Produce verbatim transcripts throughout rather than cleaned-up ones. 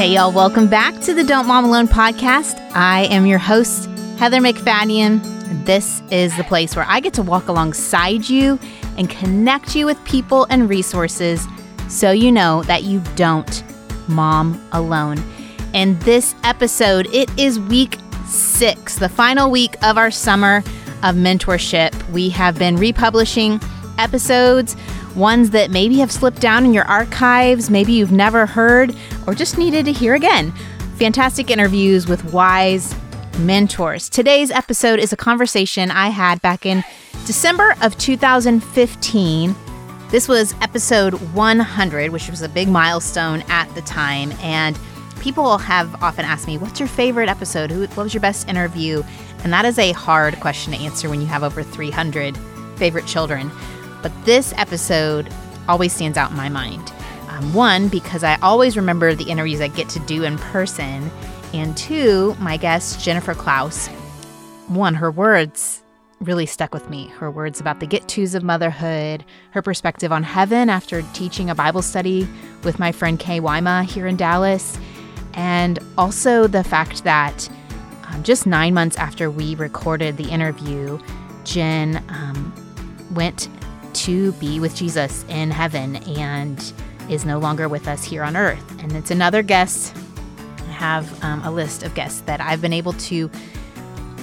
Hey, y'all. Welcome back to the Don't Mom Alone podcast. I am your host, Heather McFadden. This is the place where I get to walk alongside you and connect you with people and resources so you know that you don't mom alone. And this episode, it is week six, the final week of our summer of mentorship. We have been republishing episodes, ones that maybe have slipped down in your archives, maybe you've never heard, or just needed to hear again. Fantastic interviews with wise mentors. Today's episode is a conversation I had back in December of two thousand fifteen. This was episode one hundred, which was a big milestone at the time. And people have often asked me, what's your favorite episode? Who, what was your best interview? And that is a hard question to answer when you have over three hundred favorite children. But this episode always stands out in my mind. Um, one, because I always remember the interviews I get to do in person. And two, my guest, Jennifer Klaus. One, her words really stuck with me. Her words about the get-tos of motherhood, her perspective on heaven after teaching a Bible study with my friend Kay Wyma here in Dallas. And also the fact that um, just nine months after we recorded the interview, Jen um, went to be with Jesus in heaven and is no longer with us here on earth. And it's another guest. I have um, a list of guests that I've been able to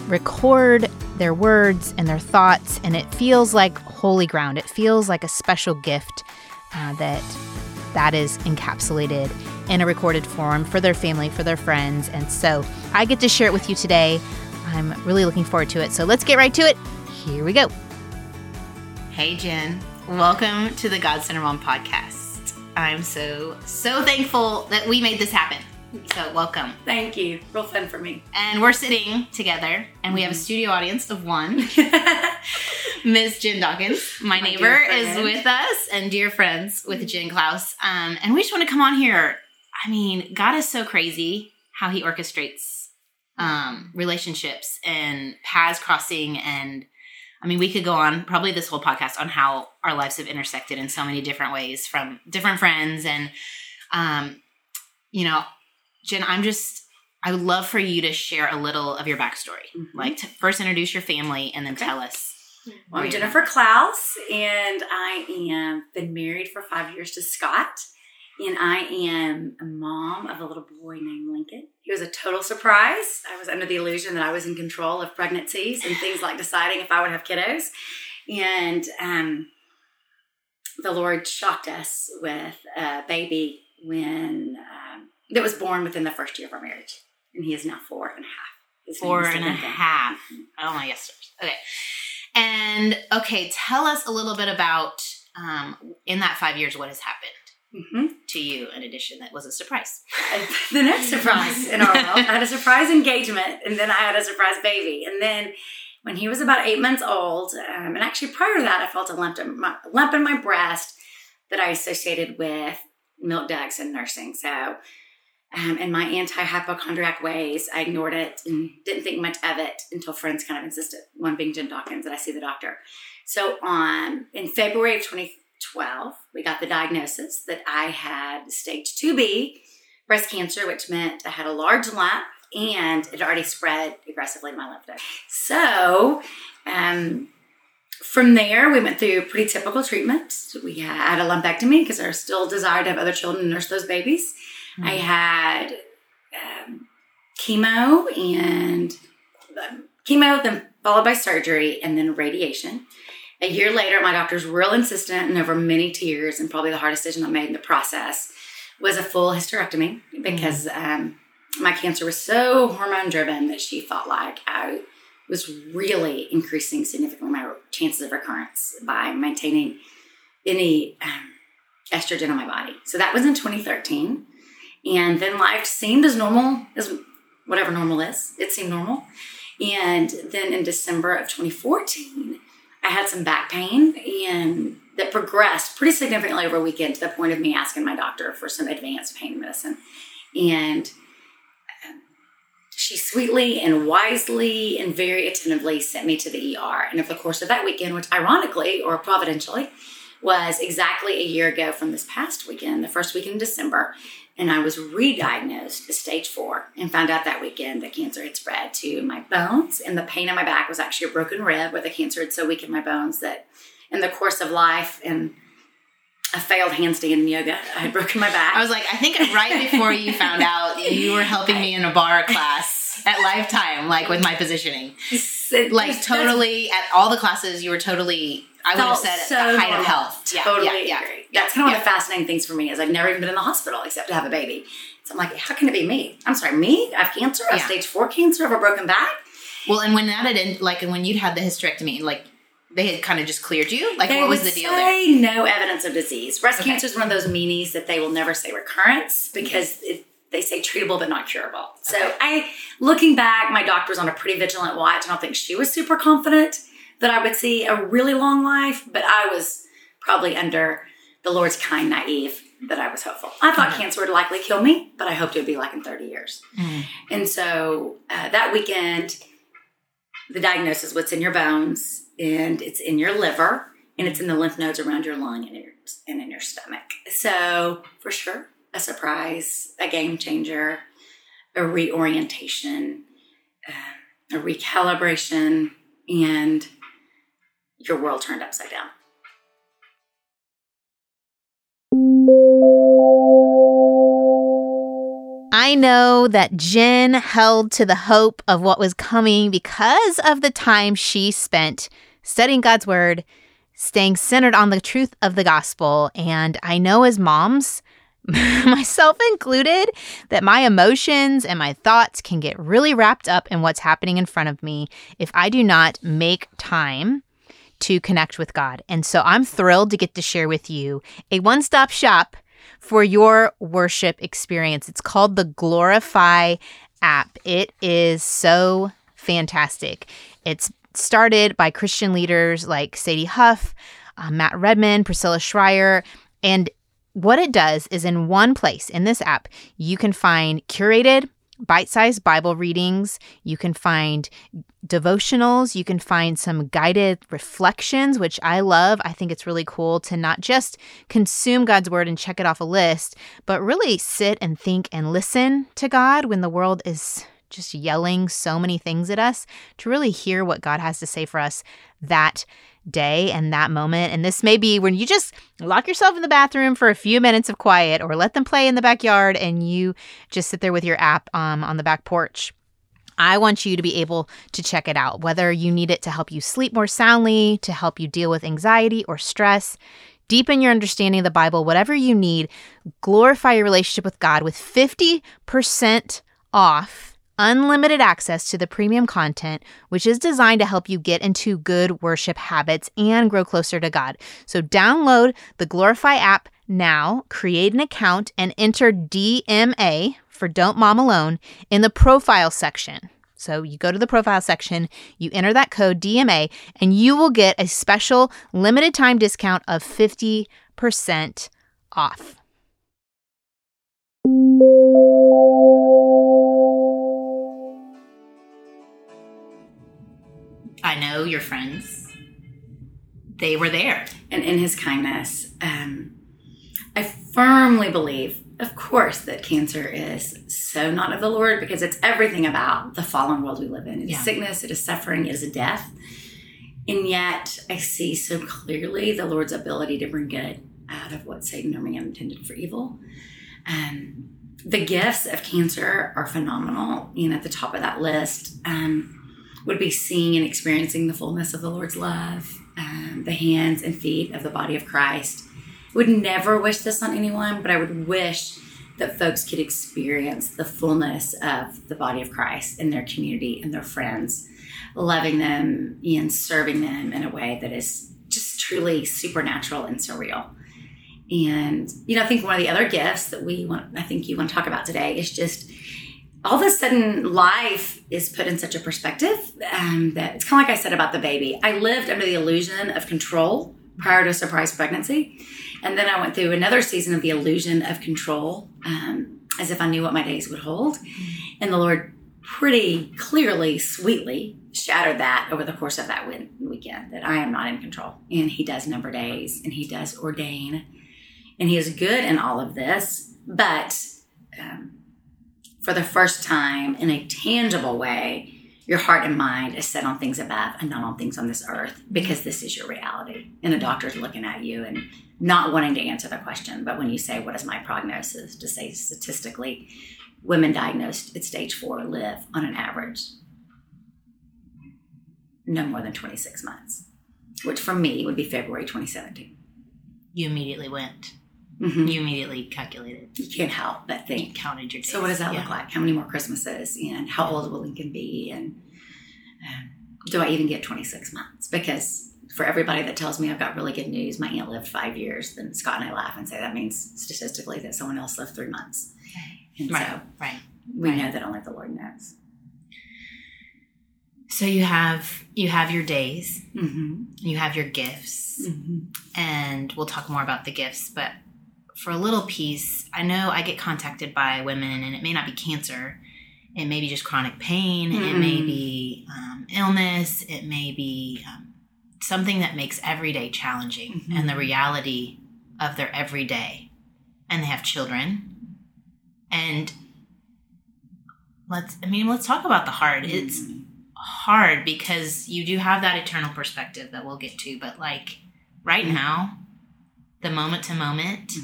record their words and their thoughts, and it feels like holy ground. It feels like a special gift uh, that that is encapsulated in a recorded form for their family, for their friends. And so I get to share it with you today. I'm really looking forward to it. So let's get right to it. Here we go. Hey, Jen. Welcome to the God Center Mom podcast. I'm so, so thankful that we made this happen. So welcome. Thank you. Real fun for me. And we're sitting together, and we have a studio audience of one. Miss Jen Dawkins, my, my neighbor, is with us, and dear friends with Jen Klaus. Um, and we just want to come on here. I mean, God is so crazy how he orchestrates um, relationships and paths crossing, and I mean, we could go on probably this whole podcast on how our lives have intersected in so many different ways from different friends. And, um, you know, Jen, I'm just, I would love for you to share a little of your backstory. Mm-hmm. Like to first introduce your family and then okay. tell us. Well, I'm Jennifer Klaus, and I am been married for five years to Scott. And I am a mom of a little boy named Lincoln. He was a total surprise. I was under the illusion that I was in control of pregnancies and things like deciding if I would have kiddos. And um, the Lord shocked us with a baby when um, that was born within the first year of our marriage. And he is now four and a half. His four and a half. Oh, my gosh. Okay. And, okay, tell us a little bit about, um, in that five years, what has happened. Mm-hmm. To you, an addition that was a surprise. The next surprise in our world. I had a surprise engagement, and then I had a surprise baby. And then when he was about eight months old, um, and actually prior to that, I felt a lump in, my, lump in my breast that I associated with milk ducts and nursing. So um, in my anti-hypochondriac ways, I ignored it and didn't think much of it until friends kind of insisted, one being Jen Dawkins, that I see the doctor. So on in February of twenty twelve, we got the diagnosis that I had stage two B breast cancer, which meant I had a large lump and it already spread aggressively to my lymph nodes. So um, from there, we went through pretty typical treatments. We had a lumpectomy because there's still desire to have other children nurse those babies. Mm-hmm. I had um, chemo and um, chemo, then followed by surgery and then radiation. A year later, my doctor's real insistent, and over many tears, and probably the hardest decision I made in the process was a full hysterectomy because mm-hmm. um, my cancer was so hormone-driven that she felt like I was really increasing significantly my chances of recurrence by maintaining any um, estrogen on my body. So that was in twenty thirteen, and then life seemed as normal as whatever normal is. It seemed normal, and then in December of twenty fourteen, I had some back pain and that progressed pretty significantly over a weekend to the point of me asking my doctor for some advanced pain medicine. And she sweetly and wisely and very attentively sent me to the E R. And over the course of that weekend, which ironically or providentially was exactly a year ago from this past weekend, the first weekend in December, and I was re-diagnosed as stage four and found out that weekend that cancer had spread to my bones, and the pain in my back was actually a broken rib where the cancer had so weakened my bones that in the course of life and a failed handstand yoga, I had broken my back. I was like, I think right before you found out, you were helping me in a bar class at Lifetime, like with my positioning. Like totally, at all the classes, you were totally... I would have said so at the height of health. Yeah, totally yeah, yeah, agree. Yeah, That's kind of yeah. one of the fascinating things for me is I've never even been in the hospital except to have a baby. So I'm like, how can it be me? I'm sorry, me? I have cancer? I have yeah. stage four cancer? I have a broken back? Well, and when that had ended, like when you'd had the hysterectomy, like they had kind of just cleared you? Like they what was the deal there? No evidence of disease. Breast okay. cancer is one of those meanies that they will never say recurrence because okay. it, they say treatable but not curable. So okay. I, looking back, my doctor's on a pretty vigilant watch. I don't think she was super confident that I would see a really long life, but I was probably under the Lord's kind naive that I was hopeful. I thought mm-hmm. cancer would likely kill me, but I hoped it would be like in thirty years. Mm-hmm. And so uh, that weekend, the diagnosis was in your bones, and it's in your liver, and it's in the lymph nodes around your lung and in your, and in your stomach. So for sure, a surprise, a game changer, a reorientation, uh, a recalibration, and... your world turned upside down. I know that Jen held to the hope of what was coming because of the time she spent studying God's word, staying centered on the truth of the gospel. And I know as moms, myself included, that my emotions and my thoughts can get really wrapped up in what's happening in front of me if I do not make time to connect with God. And so I'm thrilled to get to share with you a one-stop shop for your worship experience. It's called the Glorify app. It is so fantastic. It's started by Christian leaders like Sadie Huff, uh, Matt Redman, Priscilla Schreier, and what it does is in one place in this app, you can find curated bite-sized Bible readings, you can find devotionals, you can find some guided reflections, which I love. I think it's really cool to not just consume God's word and check it off a list, but really sit and think and listen to God when the world is just yelling so many things at us, to really hear what God has to say for us that day and that moment. And this may be when you just lock yourself in the bathroom for a few minutes of quiet, or let them play in the backyard and you just sit there with your app um, on the back porch. I want you to be able to check it out, whether you need it to help you sleep more soundly, to help you deal with anxiety or stress, deepen your understanding of the Bible, whatever you need. Glorify your relationship with God with fifty percent off unlimited access to the premium content, which is designed to help you get into good worship habits and grow closer to God. So download the Glorify app now, create an account, and enter D M A for Don't Mom Alone in the profile section. So you go to the profile section, you enter that code D M A, and you will get a special limited time discount of fifty percent off. I know your friends, they were there. And in his kindness, um, I firmly believe, of course, that cancer is so not of the Lord, because it's everything about the fallen world we live in. It yeah. is sickness, it is suffering, it is a death. And yet I see so clearly the Lord's ability to bring good out of what Satan or man intended for evil. Um, the gifts of cancer are phenomenal. And at the top of that list, um, would be seeing and experiencing the fullness of the Lord's love, um, the hands and feet of the body of Christ. Would never wish this on anyone, but I would wish that folks could experience the fullness of the body of Christ in their community and their friends, loving them and serving them in a way that is just truly supernatural and surreal. And, you know, I think one of the other gifts that we want, I think you want to talk about today is just all of a sudden life is put in such a perspective um, that it's kind of like I said about the baby. I lived under the illusion of control prior to a surprise pregnancy. And then I went through another season of the illusion of control um, as if I knew what my days would hold. And the Lord pretty clearly, sweetly shattered that over the course of that win- weekend, that I am not in control. And he does number days, and he does ordain, and he is good in all of this. But um, for the first time, in a tangible way, your heart and mind is set on things above and not on things on this earth, because this is your reality. And the doctor's looking at you and not wanting to answer the question. But when you say, what is my prognosis, to say statistically, women diagnosed at stage four live on an average no more than twenty-six months, which for me would be February twenty seventeen. You immediately went. Mm-hmm. You immediately calculated. You can't help but think. You counted your days. So what does that yeah. look like? How many more Christmases? And how old will Lincoln be? And um, do I even get twenty-six months? Because for everybody that tells me I've got really good news, my aunt lived five years, then Scott and I laugh and say that means statistically that someone else lived three months. And right, so right, we right. know that only the Lord knows. So you have you have your days, mm-hmm. you have your gifts, mm-hmm. and we'll talk more about the gifts, but for a little piece, I know I get contacted by women, and it may not be cancer. It may be just chronic pain. Mm. It may be um, illness. It may be um, something that makes every day challenging mm-hmm. and the reality of their everyday. And they have children. And let's, I mean, let's talk about the hard. Mm. It's hard because you do have that eternal perspective that we'll get to. But like right mm. now, the moment to moment, mm.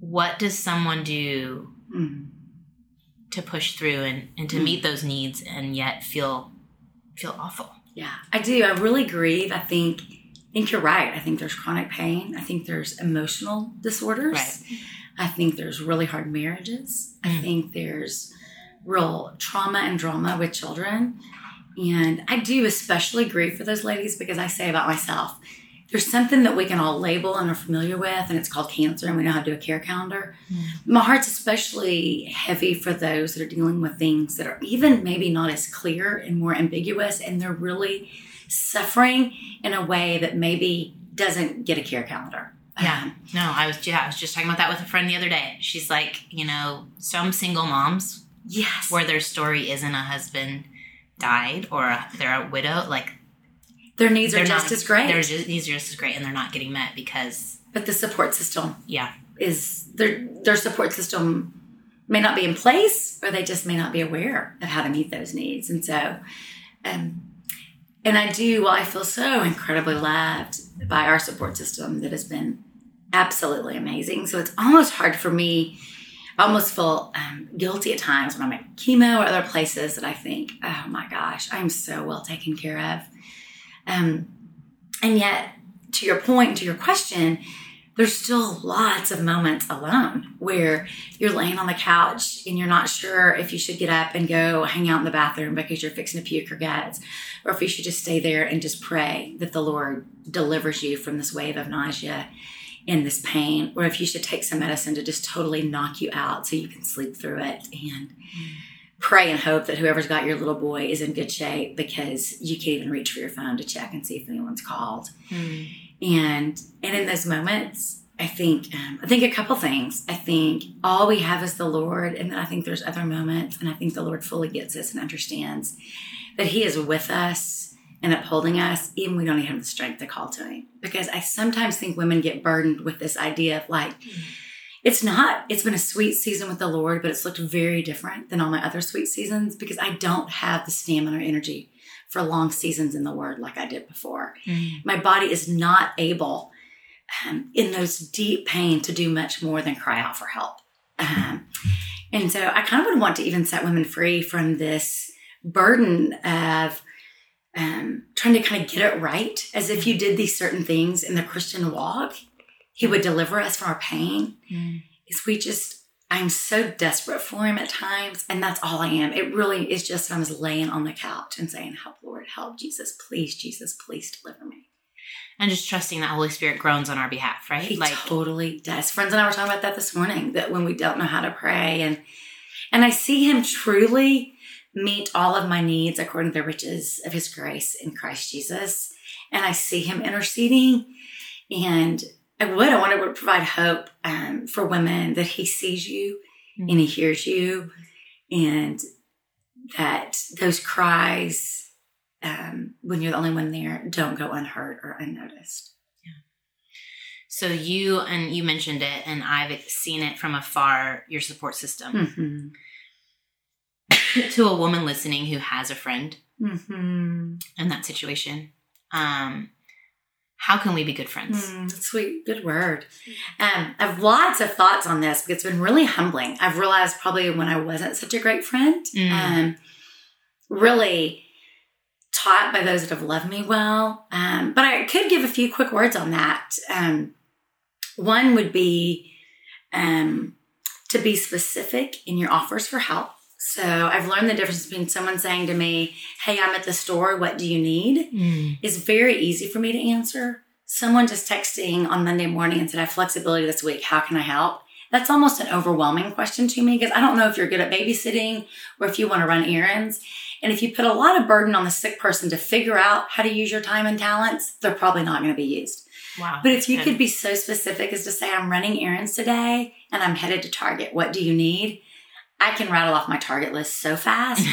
what does someone do mm. to push through and, and to mm. meet those needs and yet feel feel awful? Yeah, I do. I really grieve. I think I think you're right. I think there's chronic pain. I think there's emotional disorders. Right. I think there's really hard marriages. Mm. I think there's real trauma and drama with children. And I do especially grieve for those ladies because I say about myself, there's something that we can all label and are familiar with, and it's called cancer, and we know how to do a care calendar. Mm. My heart's especially heavy for those that are dealing with things that are even maybe not as clear and more ambiguous, and they're really suffering in a way that maybe doesn't get a care calendar. Yeah. Um, no, I was, yeah, I was just talking about that with a friend the other day. She's like, you know, some single moms yes. where their story isn't a husband died or a, they're a widow, like, Their needs they're are just not, as great. Their needs are just as great, and they're not getting met because... But the support system yeah, is... Their their support system may not be in place, or they just may not be aware of how to meet those needs. And so... Um, and I do, well, I feel so incredibly loved by our support system that has been absolutely amazing. So it's almost hard for me... I almost feel um, guilty at times when I'm at chemo or other places that I think, oh my gosh, I'm so well taken care of. Um, and yet, to your point, to your question, there's still lots of moments alone where you're laying on the couch and you're not sure if you should get up and go hang out in the bathroom because you're fixing to puke or guts, or if you should just stay there and just pray that the Lord delivers you from this wave of nausea and this pain, or if you should take some medicine to just totally knock you out so you can sleep through it and... pray and hope that whoever's got your little boy is in good shape because you can't even reach for your phone to check and see if anyone's called. Mm. And and in those moments, I think um, I think a couple things. I think all we have is the Lord, and then I think there's other moments, and I think the Lord fully gets us and understands that He is with us and upholding us, even we don't even have the strength to call to Him. Because I sometimes think women get burdened with this idea of like, mm. It's not, it's been a sweet season with the Lord, but it's looked very different than all my other sweet seasons because I don't have the stamina or energy for long seasons in the Word like I did before. Mm. My body is not able um, in those deep pain to do much more than cry out for help. Um, and so I kind of would want to even set women free from this burden of um, trying to kind of get it right as if you did these certain things in the Christian walk. He would deliver us from our pain. Mm. It's we just, I'm so desperate for Him at times. And that's all I am. It really is just, I'm just laying on the couch and saying, help, Lord, help, Jesus, please, Jesus, please deliver me. And just trusting that Holy Spirit groans on our behalf, right? He like, totally does. Friends and I were talking about that this morning, that when we don't know how to pray. And, and I see Him truly meet all of my needs according to the riches of His grace in Christ Jesus. And I see Him interceding, and I would. I want to provide hope um, for women that He sees you mm-hmm. and He hears you, and that those cries, um, when you're the only one there, don't go unheard or unnoticed. So you, and you mentioned it, and I've seen it from afar, your support system. Mm-hmm. To a woman listening who has a friend mm-hmm. in that situation, um, how can we be good friends? Mm, sweet, good word. Um, I have lots of thoughts on this, because it's been really humbling. I've realized probably when I wasn't such a great friend, mm. um, really taught by those that have loved me well. Um, but I could give a few quick words on that. Um, One would be um, to be specific in your offers for help. So I've learned the difference between someone saying to me, hey, I'm at the store, what do you need? Mm. It's very easy for me to answer. Someone just texting on Monday morning and said, I have flexibility this week, how can I help? That's almost an overwhelming question to me, because I don't know if you're good at babysitting or if you want to run errands. And if you put a lot of burden on the sick person to figure out how to use your time and talents, they're probably not going to be used. Wow. But if you could be so specific as to say, I'm running errands today and I'm headed to Target, what do you need? I can rattle off my Target list so fast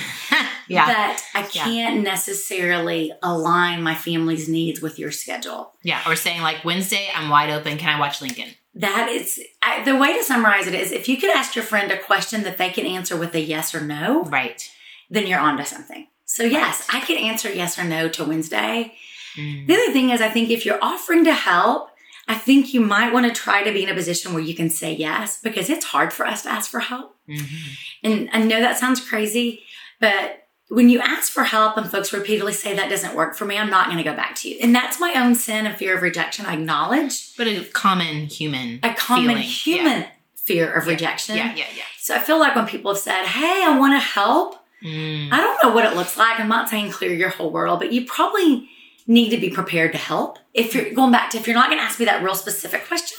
yeah. that I can't yeah. necessarily align my family's needs with your schedule. Yeah. Or saying like, Wednesday, I'm wide open. Can I watch Lincoln? That is, I, the way to summarize it is, if you could ask your friend a question that they can answer with a yes or no, right, then you're onto something. So yes, right. I could answer yes or no to Wednesday. Mm. The other thing is, I think if you're offering to help, I think you might want to try to be in a position where you can say yes, because it's hard for us to ask for help. Mm-hmm. And I know that sounds crazy, but when you ask for help and folks repeatedly say, that doesn't work for me, I'm not going to go back to you. And that's my own sin and fear of rejection, I acknowledge. But a common human A common feeling. human yeah. fear of yeah. rejection. Yeah, yeah, yeah. So I feel like when people have said, hey, I want to help, mm. I don't know what it looks like. I'm not saying clear your whole world, but you probably need to be prepared to help. If you're going back to, if you're not going to ask me that real specific question,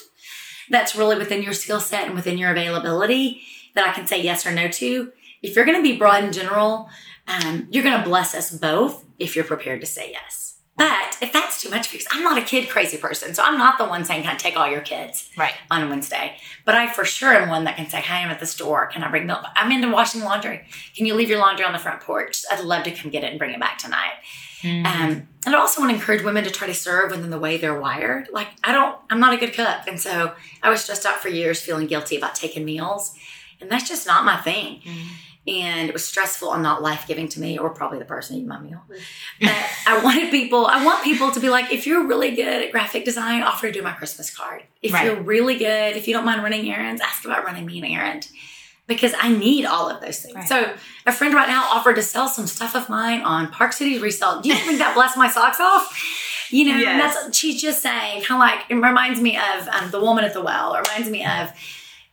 that's really within your skill set and within your availability that I can say yes or no to. If you're going to be broad and general, Um, you're going to bless us both if you're prepared to say yes. But if that's too much for you, I'm not a kid crazy person, so I'm not the one saying, can I take all your kids right. on Wednesday? But I for sure am one that can say, hey, I'm at the store. Can I bring milk? I'm into washing laundry. Can you leave your laundry on the front porch? I'd love to come get it and bring it back tonight. Mm. Um, and I also want to encourage women to try to serve within the way they're wired. Like, I don't, I'm not a good cook. And so I was stressed out for years feeling guilty about taking meals. And that's just not my thing. Mm. And it was stressful and not life-giving to me, or probably the person eating my meal. But I wanted people, I want people to be like, if you're really good at graphic design, offer to do my Christmas card. If right. you're really good, if you don't mind running errands, ask about running me an errand. Because I need all of those things. Right. So a friend right now offered to sell some stuff of mine on Park City Resale. Do you think that blessed my socks off? You know, yes. that's she's just saying, kind of like, it reminds me of um, the woman at the well. It reminds me of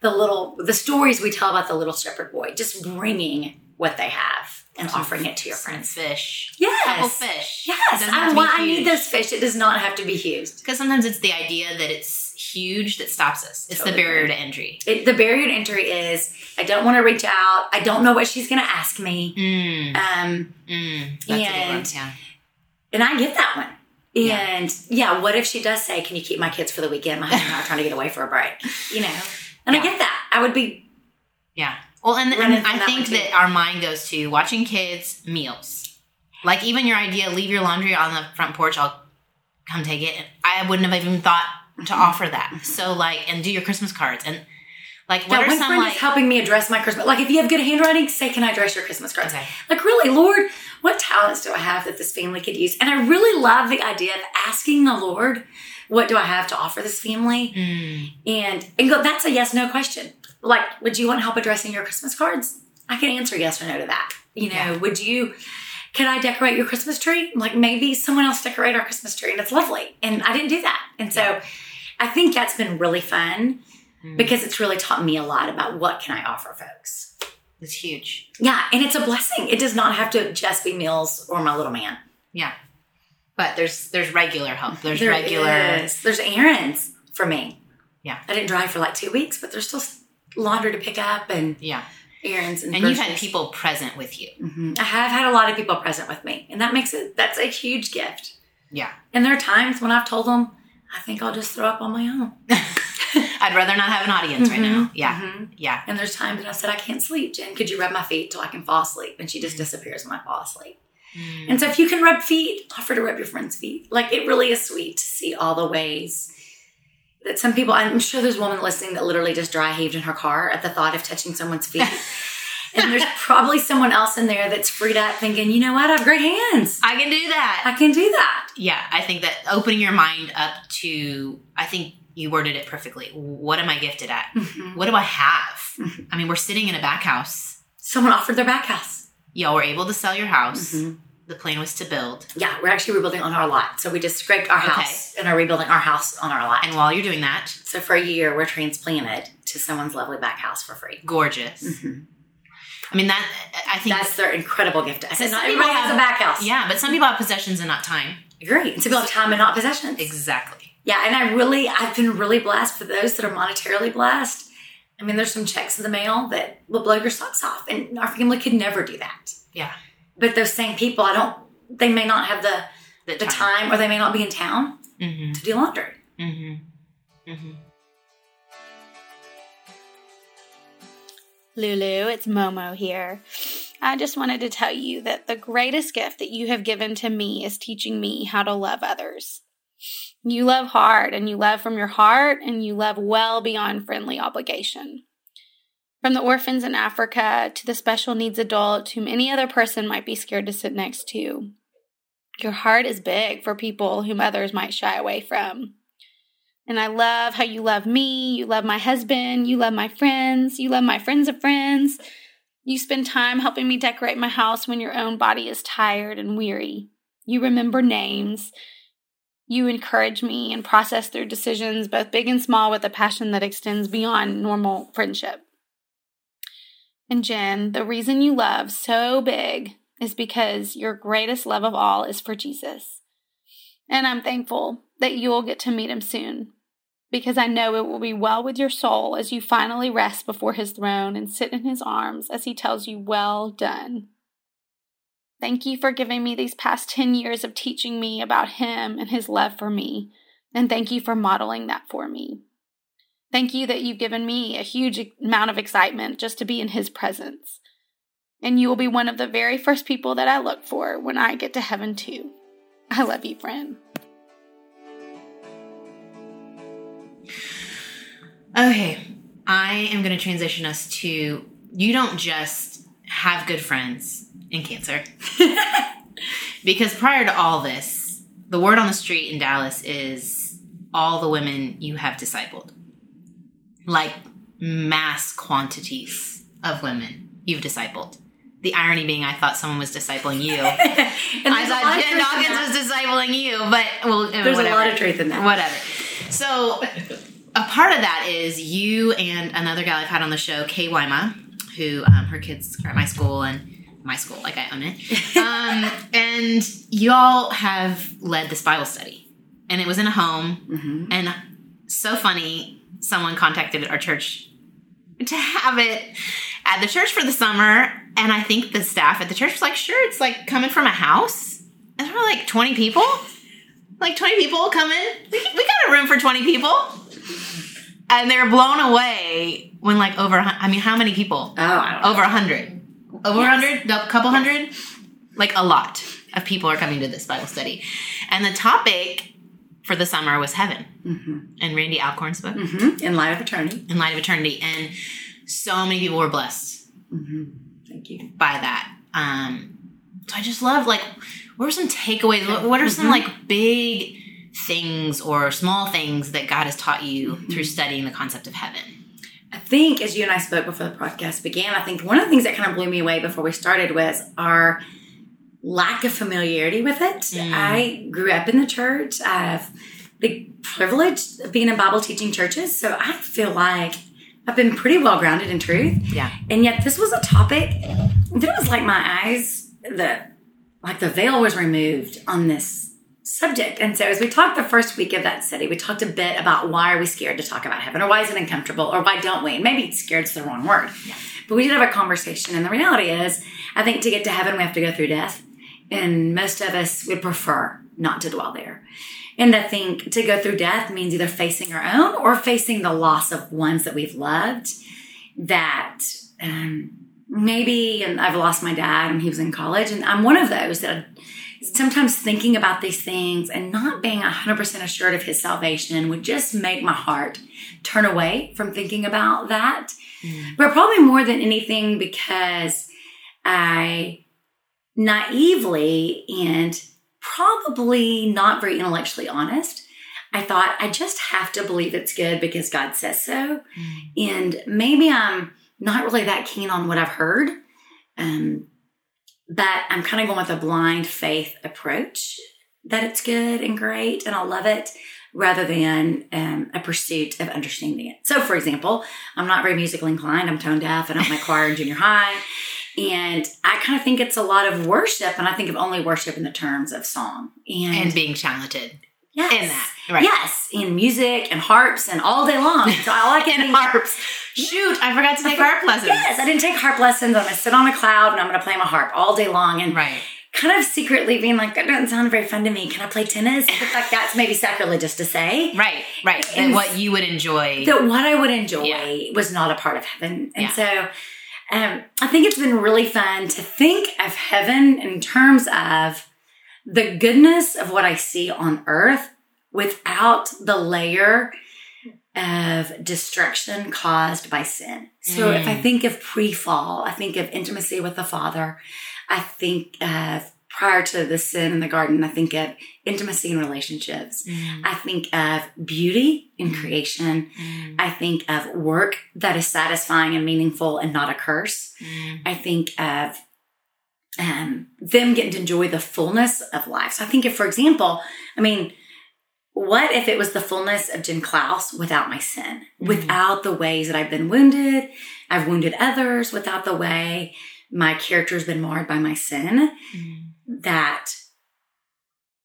the little, the stories we tell about the little shepherd boy, just bringing what they have and some offering it to your friends. Fish. Yes. A couple fish. Yes. I, well, I need those fish. It does not have to be huge. Because sometimes it's the idea that it's huge that stops us. It's totally. The barrier to entry. It, the barrier to entry is, I don't want to reach out. I don't know what she's going to ask me. Mm. Um, mm. That's and, a good one. Yeah. And I get that one. And yeah. yeah, what if she does say, can you keep my kids for the weekend? My husband and I are trying to get away for a break. You know? And yeah. I get that. I would be. Yeah. Well, and, and I think that our mind goes to watching kids, meals. Like even your idea, leave your laundry on the front porch, I'll come take it. I wouldn't have even thought to offer that. So like, and do your Christmas cards. And like, what yeah, are some like. helping me address my Christmas. Like if you have good handwriting, say, can I address your Christmas cards? Okay. Like really, Lord, what talents do I have that this family could use? And I really love the idea of asking the Lord, what do I have to offer this family? Mm. And and go, that's a yes, no question. Like, would you want help addressing your Christmas cards? I can answer yes or no to that. You know, yeah. would you, can I decorate your Christmas tree? Like maybe someone else decorate our Christmas tree and it's lovely. And I didn't do that. And so yeah. I think that's been really fun mm. because it's really taught me a lot about what can I offer folks. It's huge. Yeah. And it's a blessing. It does not have to just be meals or my little man. Yeah. But there's there's regular help. There's there regular. Is. There's errands for me. Yeah. I didn't drive for like two weeks, but there's still laundry to pick up and yeah. errands. And, and you've had people present with you. Mm-hmm. I have had a lot of people present with me. And that makes it, that's a huge gift. Yeah. And there are times when I've told them, I think I'll just throw up on my own. I'd rather not have an audience mm-hmm. right now. Yeah. Mm-hmm. Yeah. And there's times when I said, I can't sleep. Jen, could you rub my feet till I can fall asleep? And she just mm-hmm. disappears when I fall asleep. Mm-hmm. And so if you can rub feet, offer to rub your friend's feet. Like, it really is sweet to see all the ways that some people, I'm sure there's a woman listening that literally just dry heaved in her car at the thought of touching someone's feet. And there's probably someone else in there that's freed up thinking, you know what? I have great hands. I can do that. I can do that. Yeah. I think that opening your mind up to, I think you worded it perfectly. What am I gifted at? Mm-hmm. What do I have? Mm-hmm. I mean, we're sitting in a back house. Someone offered their back house. Y'all were able to sell your house. Mm-hmm. The plan was to build. Yeah. We're actually rebuilding on our lot. So we just scraped our house okay. and are rebuilding our house on our lot. And while you're doing that. So for a year, we're transplanted to someone's lovely back house for free. Gorgeous. Mm-hmm. I mean, that, I think. That's their incredible gift. I said, not everybody has a back house. Yeah, but some people have possessions and not time. Great. Some people have time and not possessions. Exactly. Yeah, and I really, I've been really blessed for those that are monetarily blessed. I mean, there's some checks in the mail that will blow your socks off, and our family could never do that. Yeah. But those same people, I don't, they may not have the the, the time. time, or they may not be in town mm-hmm. to do laundry. Mm-hmm. Mm-hmm. Lulu, it's Momo here. I just wanted to tell you that the greatest gift that you have given to me is teaching me how to love others. You love hard, and you love from your heart, and you love well beyond friendly obligation. From the orphans in Africa to the special needs adult whom any other person might be scared to sit next to, your heart is big for people whom others might shy away from. And I love how you love me, you love my husband, you love my friends, you love my friends of friends. You spend time helping me decorate my house when your own body is tired and weary. You remember names. You encourage me and process through decisions, both big and small, with a passion that extends beyond normal friendship. And Jen, the reason you love so big is because your greatest love of all is for Jesus. And I'm thankful that you'll get to meet him soon, because I know it will be well with your soul as you finally rest before his throne and sit in his arms as he tells you, well done. Thank you for giving me these past ten years of teaching me about him and his love for me, and thank you for modeling that for me. Thank you that you've given me a huge amount of excitement just to be in his presence, and you will be one of the very first people that I look for when I get to heaven too. I love you, friend. Okay, I am going to transition us to, you don't just have good friends in Cancer. Because prior to all this, the word on the street in Dallas is all the women you have discipled. Like, mass quantities of women you've discipled. The irony being, I thought someone was discipling you. I thought Jen Dawkins was discipling you, but well, there's whatever. A lot of truth in that. Whatever. So, a part of that is you and another guy I've had on the show, Kay Wyma, who um, her kids are at my school and my school, like I own it. Um, and you all have led this Bible study, and it was in a home. Mm-hmm. And so funny, someone contacted our church to have it at the church for the summer. And I think the staff at the church was like, sure, it's like coming from a house. And there were like twenty people. Like twenty people come in. We, we got a room for twenty people. And they're blown away when like over, I mean, how many people? Oh, I don't know. Over a hundred. Over a yes. hundred? A couple hundred? Yes. Like a lot of people are coming to this Bible study. And the topic for the summer was heaven. Mm-hmm. And Randy Alcorn's book. Mm-hmm. In Light of Eternity. In Light of Eternity. And so many people were blessed. Mm-hmm. Thank you. By that. Um, so I just love, like, what are some takeaways? What, what are some mm-hmm. like big things or small things that God has taught you mm-hmm. through studying the concept of heaven? I think as you and I spoke before the podcast began, I think one of the things that kind of blew me away before we started was our lack of familiarity with it. Mm. I grew up in the church. I have the privilege of being in Bible teaching churches. So I feel like I've been pretty well grounded in truth. Yeah. And yet this was a topic that was like my eyes, the, like the veil was removed on this subject. And so as we talked the first week of that study, we talked a bit about why are we scared to talk about heaven, or why is it uncomfortable, or why don't we? And maybe scared's the wrong word. Yeah. But we did have a conversation, and the reality is, I think to get to heaven, we have to go through death. And most of us would prefer not to dwell there. And I think to go through death means either facing our own or facing the loss of ones that we've loved that um, maybe, and I've lost my dad and he was in college, and I'm one of those that sometimes thinking about these things and not being one hundred percent assured of his salvation would just make my heart turn away from thinking about that. Mm. But probably more than anything because I naively and probably not very intellectually honest, I thought I just have to believe it's good because God says so. Mm. And maybe I'm not really that keen on what I've heard, um, but I'm kind of going with a blind faith approach that it's good and great and I love it rather than um, a pursuit of understanding it. So, for example, I'm not very musically inclined. I'm tone deaf. I don't play choir in junior high. And I kind of think it's a lot of worship, and I think of only worship in the terms of song. And, and being talented. Yes. In that. Right. Yes. In music and harps and all day long. So I like it. And harps. Shoot, I forgot to take forgot, harp lessons. Yes, I didn't take harp lessons. I'm going to sit on a cloud and I'm going to play my harp all day long. And right. kind of secretly being like, that doesn't sound very fun to me. Can I play tennis? But like that's maybe sacrilegious to say. Right, right. And that what you would enjoy. That what I would enjoy yeah. was not a part of heaven. And yeah. so... Um, I think it's been really fun to think of heaven in terms of the goodness of what I see on earth without the layer of destruction caused by sin. So mm. if I think of pre-fall, I think of intimacy with the Father. I think of prior to the sin in the garden, I think of intimacy in relationships. Mm. I think of beauty in creation. Mm. I think of work that is satisfying and meaningful and not a curse. Mm. I think of um, them getting to enjoy the fullness of life. So I think if, for example, I mean, what if it was the fullness of Jen Klaus without my sin, mm. without the ways that I've been wounded, I've wounded others, without the way my character has been marred by my sin, mm. that,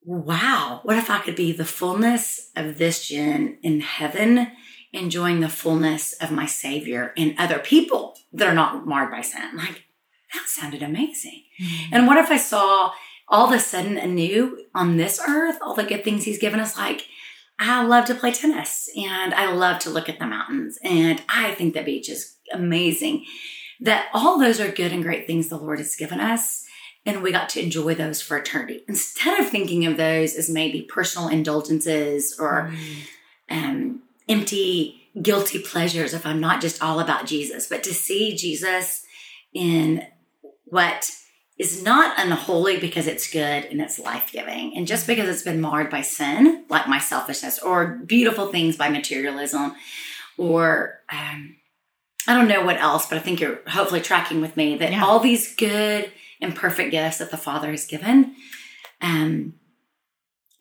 wow, what if I could be the fullness of this Jen in heaven, enjoying the fullness of my Savior and other people that are not marred by sin? Like, that sounded amazing. Mm-hmm. And what if I saw all of a sudden anew on this earth, all the good things he's given us? Like, I love to play tennis and I love to look at the mountains and I think the beach is amazing. That all those are good and great things the Lord has given us. And we got to enjoy those for eternity. Instead of thinking of those as maybe personal indulgences or mm. um, empty, guilty pleasures if I'm not just all about Jesus, but to see Jesus in what is not unholy because it's good and it's life-giving. And just because it's been marred by sin, like my selfishness, or beautiful things by materialism, or... Um, I don't know what else, but I think you're hopefully tracking with me that yeah. all these good and perfect gifts that the Father has given um,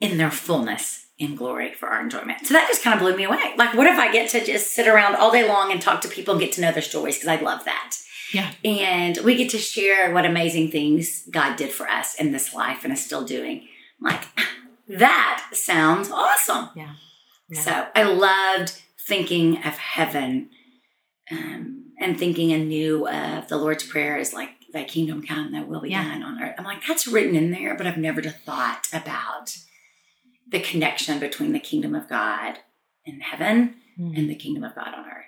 in their fullness in glory for our enjoyment. So that just kind of blew me away. Like, what if I get to just sit around all day long and talk to people and get to know their stories? Because I love that. Yeah. And we get to share what amazing things God did for us in this life and is still doing. Like, that sounds awesome. Yeah. yeah. So I loved thinking of heaven. Um, and thinking anew of the Lord's Prayer is like, thy kingdom come, thy will be yeah. done on earth. I'm like, that's written in there, but I've never thought about the connection between the kingdom of God in heaven mm. and the kingdom of God on earth.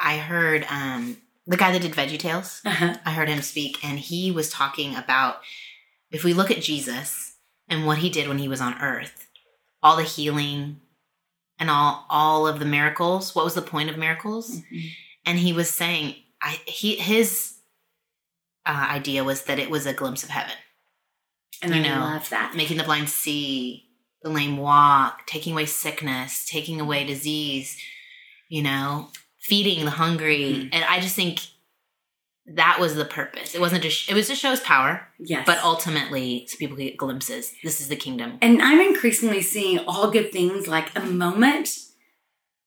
I heard um, the guy that did VeggieTales, uh-huh. I heard him speak, and he was talking about if we look at Jesus and what he did when he was on earth, all the healing and all, all of the miracles, what was the point of miracles? Mm-hmm. And he was saying, I, he, his uh, idea was that it was a glimpse of heaven. And you I know, love that. Making the blind see, the lame walk, taking away sickness, taking away disease, you know, feeding the hungry. Mm-hmm. And I just think that was the purpose. It wasn't just, it was to show his power. Yes. But ultimately, so people get glimpses. This is the kingdom. And I'm increasingly seeing all good things like a moment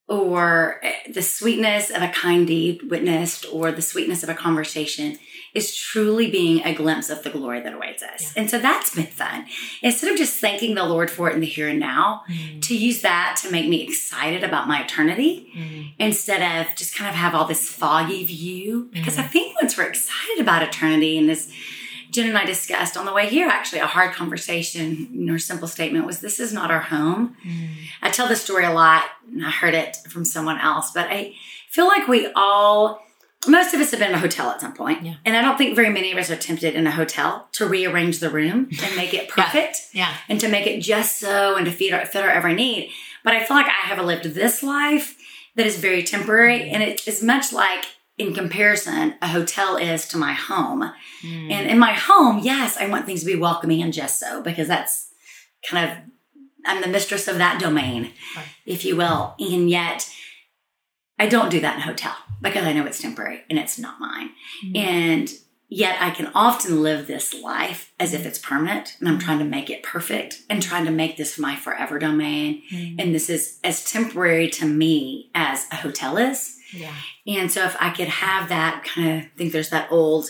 or the sweetness of a kind deed witnessed or the sweetness of a conversation is truly being a glimpse of the glory that awaits us. Yeah. And so that's been fun. Instead of just thanking the Lord for it in the here and now, mm-hmm. to use that to make me excited about my eternity mm-hmm. instead of just kind of have all this foggy view. Because mm-hmm. I think once we're excited about eternity and this Jen and I discussed on the way here, actually, a hard conversation, you know, her simple statement was, this is not our home. Mm. I tell this story a lot, and I heard it from someone else, but I feel like we all, most of us have been in a hotel at some point. Yeah. And I don't think very many of us are tempted in a hotel to rearrange the room and make it perfect. yeah. yeah. And to make it just so and to feed our, fit our every need. But I feel like I have lived this life that is very temporary. Mm. And it is much like, in comparison, a hotel is to my home. Mm. And in my home, yes, I want things to be welcoming and just so, because that's kind of, I'm the mistress of that domain, right. if you will. And yet I don't do that in a hotel because I know it's temporary and it's not mine. Mm. And yet I can often live this life as if it's permanent, and I'm trying to make it perfect and trying to make this my forever domain. Mm. And this is as temporary to me as a hotel is. Yeah. And so if I could have that kind of, I think there's that old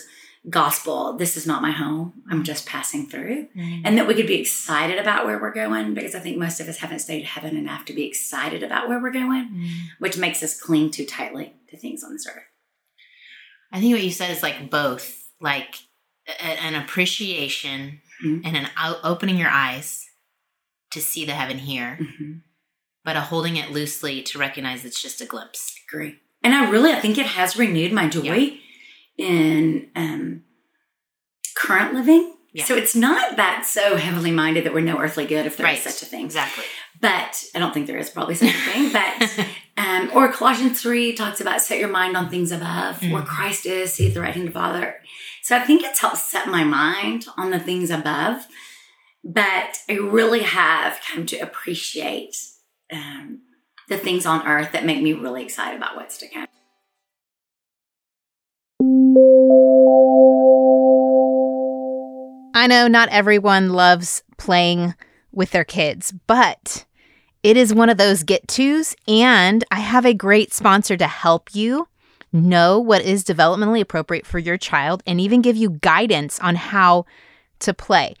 gospel, this is not my home, I'm just passing through. Mm-hmm. And that we could be excited about where we're going, because I think most of us haven't stayed in heaven enough to be excited about where we're going, mm-hmm. which makes us cling too tightly to things on this earth. I think what you said is like both, like a, an appreciation mm-hmm. and an o- opening your eyes to see the heaven here, mm-hmm. but a holding it loosely to recognize it's just a glimpse. Agree. And I really, I think it has renewed my joy yeah. in um, current living. Yeah. So it's not that so heavenly minded that we're no earthly good, if there right. is such a thing. Exactly. But I don't think there is probably such a thing. But, um, or Colossians three talks about set your mind on things above, mm. where Christ is, see the right hand of the Father. So I think it's helped set my mind on the things above. But I really have come to appreciate um the things on earth that make me really excited about what's to come. I know not everyone loves playing with their kids, but it is one of those get-tos, and I have a great sponsor to help you know what is developmentally appropriate for your child and even give you guidance on how to play.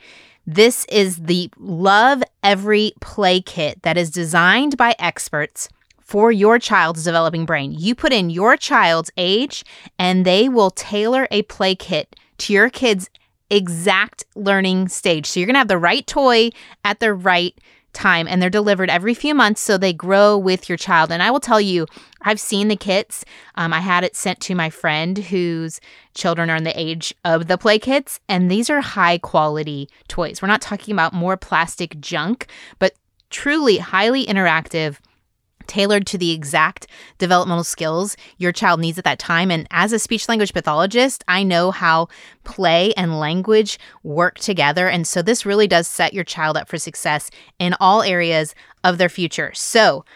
This is the Love Every Play Kit that is designed by experts for your child's developing brain. You put in your child's age, and they will tailor a play kit to your kid's exact learning stage. So you're going to have the right toy at the right time, and they're delivered every few months so they grow with your child. And I will tell you, I've seen the kits. Um, I had it sent to my friend whose children are in the age of the play kits, and these are high quality toys. We're not talking about more plastic junk, but truly highly interactive, tailored to the exact developmental skills your child needs at that time. And as a speech language pathologist, I know how play and language work together. And so this really does set your child up for success in all areas of their future. So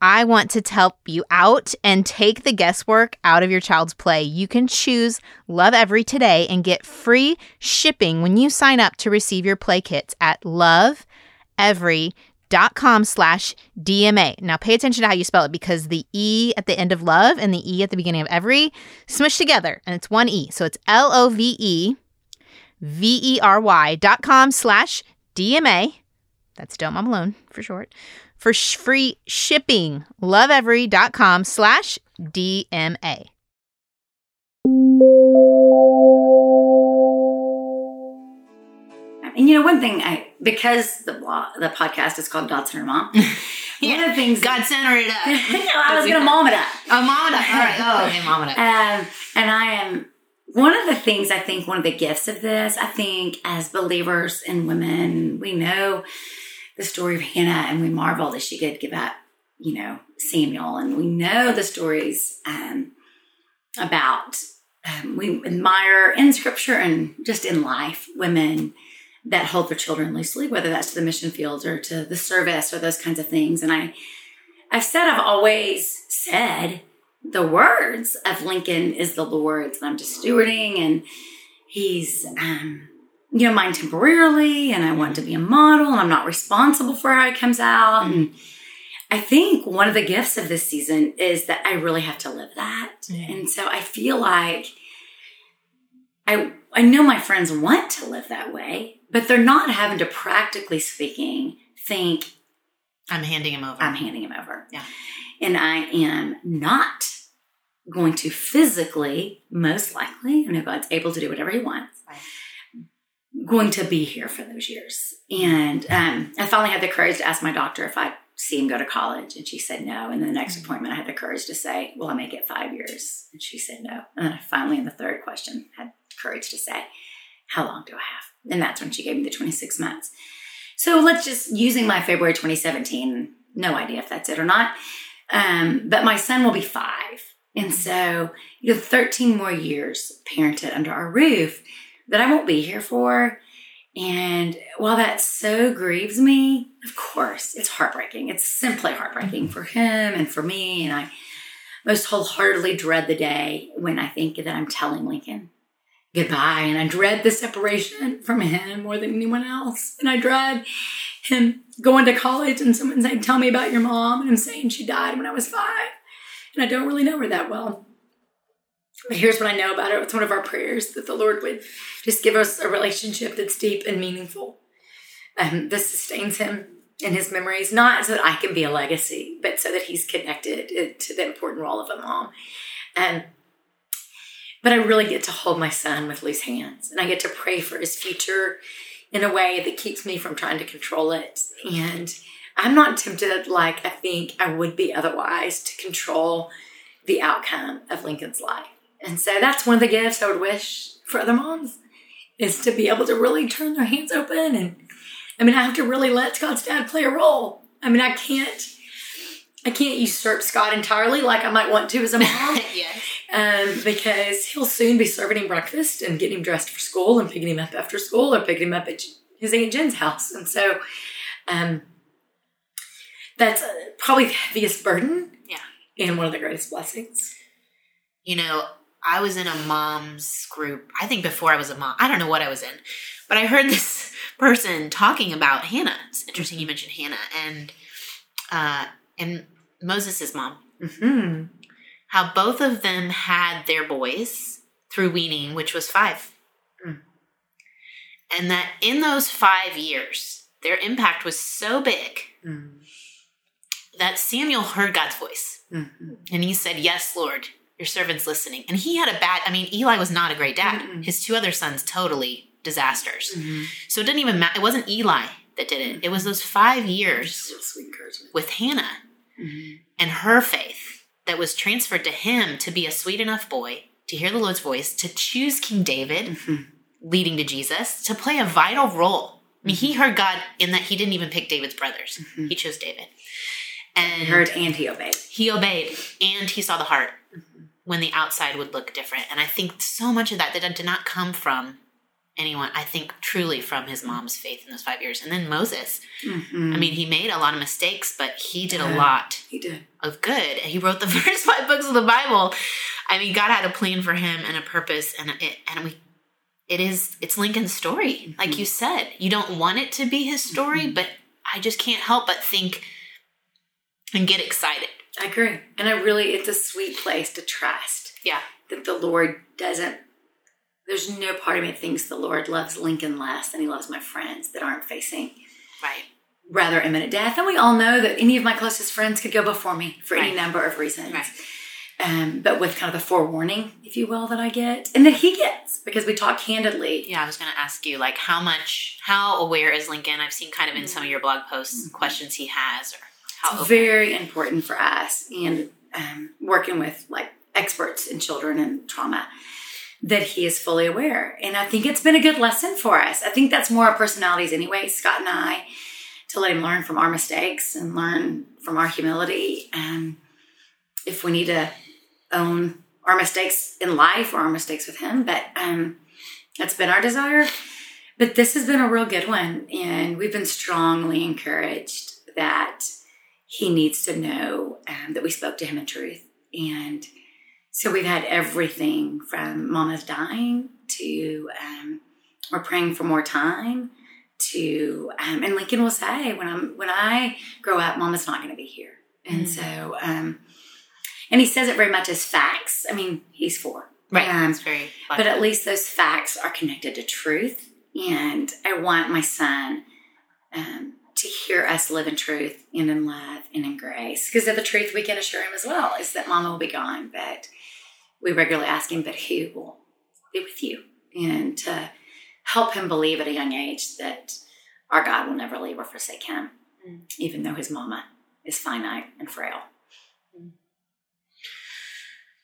I want to help you out and take the guesswork out of your child's play. You can choose Love Every today and get free shipping when you sign up to receive your play kits at love every dot com slash D M A. Now pay attention to how you spell it, because the E at the end of love and the E at the beginning of every smush together, and it's one E. So it's L O V E V E R Y dot com slash D M A. That's Don't Mom Alone for short. For sh- free shipping, loveevery.com slash DMA. And you know, one thing, I because the blog, the podcast is called God Centered Mom, yeah. one of the things... God Centered it up. I was going to mom it up. Oh, mom it up. All right. Oh, okay, mom it up. Um, and I am... One of the things I think, one of the gifts of this, I think as believers and women, we know... the story of Hannah, and we marvel that she could give up, you know, Samuel. And we know the stories um, about, um, we admire in scripture and just in life, women that hold their children loosely, whether that's to the mission fields or to the service or those kinds of things. And I, I've said, I've always said the words of Lincoln is the Lord's, and I'm just stewarding, and he's, um, you know, mine temporarily, and I want to be a model, and I'm not responsible for how it comes out. Mm-hmm. And I think one of the gifts of this season is that I really have to live that. Mm-hmm. And so I feel like I, I know my friends want to live that way, but they're not having to, practically speaking, think I'm handing him over. I'm handing him over. Yeah. And I am not going to physically, most likely, I know God's able to do whatever he wants. Right. going to be here for those years. And um, I finally had the courage to ask my doctor if I'd see him go to college. And she said no. And then the next appointment, I had the courage to say, will I make it five years? And she said no. And then I finally, in the third question, had the courage to say, how long do I have? And that's when she gave me the twenty-six months. So let's just, using my February twenty seventeen, no idea if that's it or not. Um, but my son will be five. And so, you know, thirteen more years parented under our roof that I won't be here for. And while that so grieves me, of course, it's heartbreaking. It's simply heartbreaking for him and for me. And I most wholeheartedly dread the day when I think that I'm telling Lincoln goodbye. And I dread the separation from him more than anyone else. And I dread him going to college and someone saying, tell me about your mom. And I'm saying she died when I was five. And I don't really know her that well. But here's what I know about her. It's one of our prayers that the Lord would just give us a relationship that's deep and meaningful. Um, this sustains him in his memories, not so that I can be a legacy, but so that he's connected to the important role of a mom. Um, but I really get to hold my son with loose hands, and I get to pray for his future in a way that keeps me from trying to control it. And I'm not tempted, like I think I would be otherwise, to control the outcome of Lincoln's life. And so that's one of the gifts I would wish for other moms, is to be able to really turn their hands open. And I mean, I have to really let Scott's dad play a role. I mean, I can't, I can't usurp Scott entirely like I might want to as a mom. Yes. Um, because he'll soon be serving him breakfast and getting him dressed for school and picking him up after school or picking him up at his Aunt Jen's house. And so, um, that's probably the heaviest burden. Yeah. And one of the greatest blessings. You know, I was in a mom's group, I think before I was a mom. I don't know what I was in. But I heard this person talking about Hannah. It's interesting you mentioned Hannah. And uh, and Moses' mom. Mm-hmm. How both of them had their boys through weaning, which was five. Mm. And that in those five years, their impact was so big mm. that Samuel heard God's voice. Mm-hmm. And he said, yes, Lord. Your servant's listening. And he had a bad, I mean, Eli was not a great dad. Mm-mm. His two other sons, totally disasters. Mm-hmm. So it didn't even matter. It wasn't Eli that did it. Mm-hmm. It was those five years with Hannah mm-hmm. and her faith that was transferred to him to be a sweet enough boy, to hear the Lord's voice, to choose King David, mm-hmm. leading to Jesus, to play a vital role. I mean, he heard God in that he didn't even pick David's brothers. Mm-hmm. He chose David. And he heard and he obeyed. He obeyed and he saw the heart. When the outside would look different. And I think so much of that, that did not come from anyone. I think truly from his mom's faith in those five years. And then Moses. Mm-hmm. I mean, he made a lot of mistakes, but he did yeah, a lot he did. of good. And he wrote the first five books of the Bible. I mean, God had a plan for him and a purpose. And it, and we, it is, it's Lincoln's story. Mm-hmm. Like you said, you don't want it to be his story, mm-hmm. but I just can't help but think and get excited. I agree. And I really, it's a sweet place to trust. Yeah. That the Lord doesn't, there's no part of me that thinks the Lord loves Lincoln less than he loves my friends that aren't facing right, rather imminent death. And we all know that any of my closest friends could go before me for right. any number of reasons. Right. Um, but with kind of the forewarning, if you will, that I get and that he gets because we talk candidly. Yeah. I was going to ask you like how much, how aware is Lincoln? I've seen kind of in mm-hmm. some of your blog posts mm-hmm. questions he has or. It's very important for us and um, working with like experts in children and trauma that he is fully aware. And I think it's been a good lesson for us. I think that's more our personalities anyway, Scott and I, to let him learn from our mistakes and learn from our humility. Um, if we need to own our mistakes in life or our mistakes with him, but um, that's been our desire. But this has been a real good one. And we've been strongly encouraged that he needs to know um, that we spoke to him in truth. And so we've had everything from Mama's dying to um, we're praying for more time to, um, and Lincoln will say, when I'm, when I grow up, Mama's not going to be here. And mm-hmm. so, um, and he says it very much as facts. I mean, he's four. Right. Um, it's very fun. But at least those facts are connected to truth. And I want my son, um, to hear us live in truth and in love and in grace. Because of the truth we can assure him as well is that Mama will be gone. But we regularly ask him, but who will be with you? And to help him believe at a young age that our God will never leave or forsake him, mm. even though his mama is finite and frail. Mm.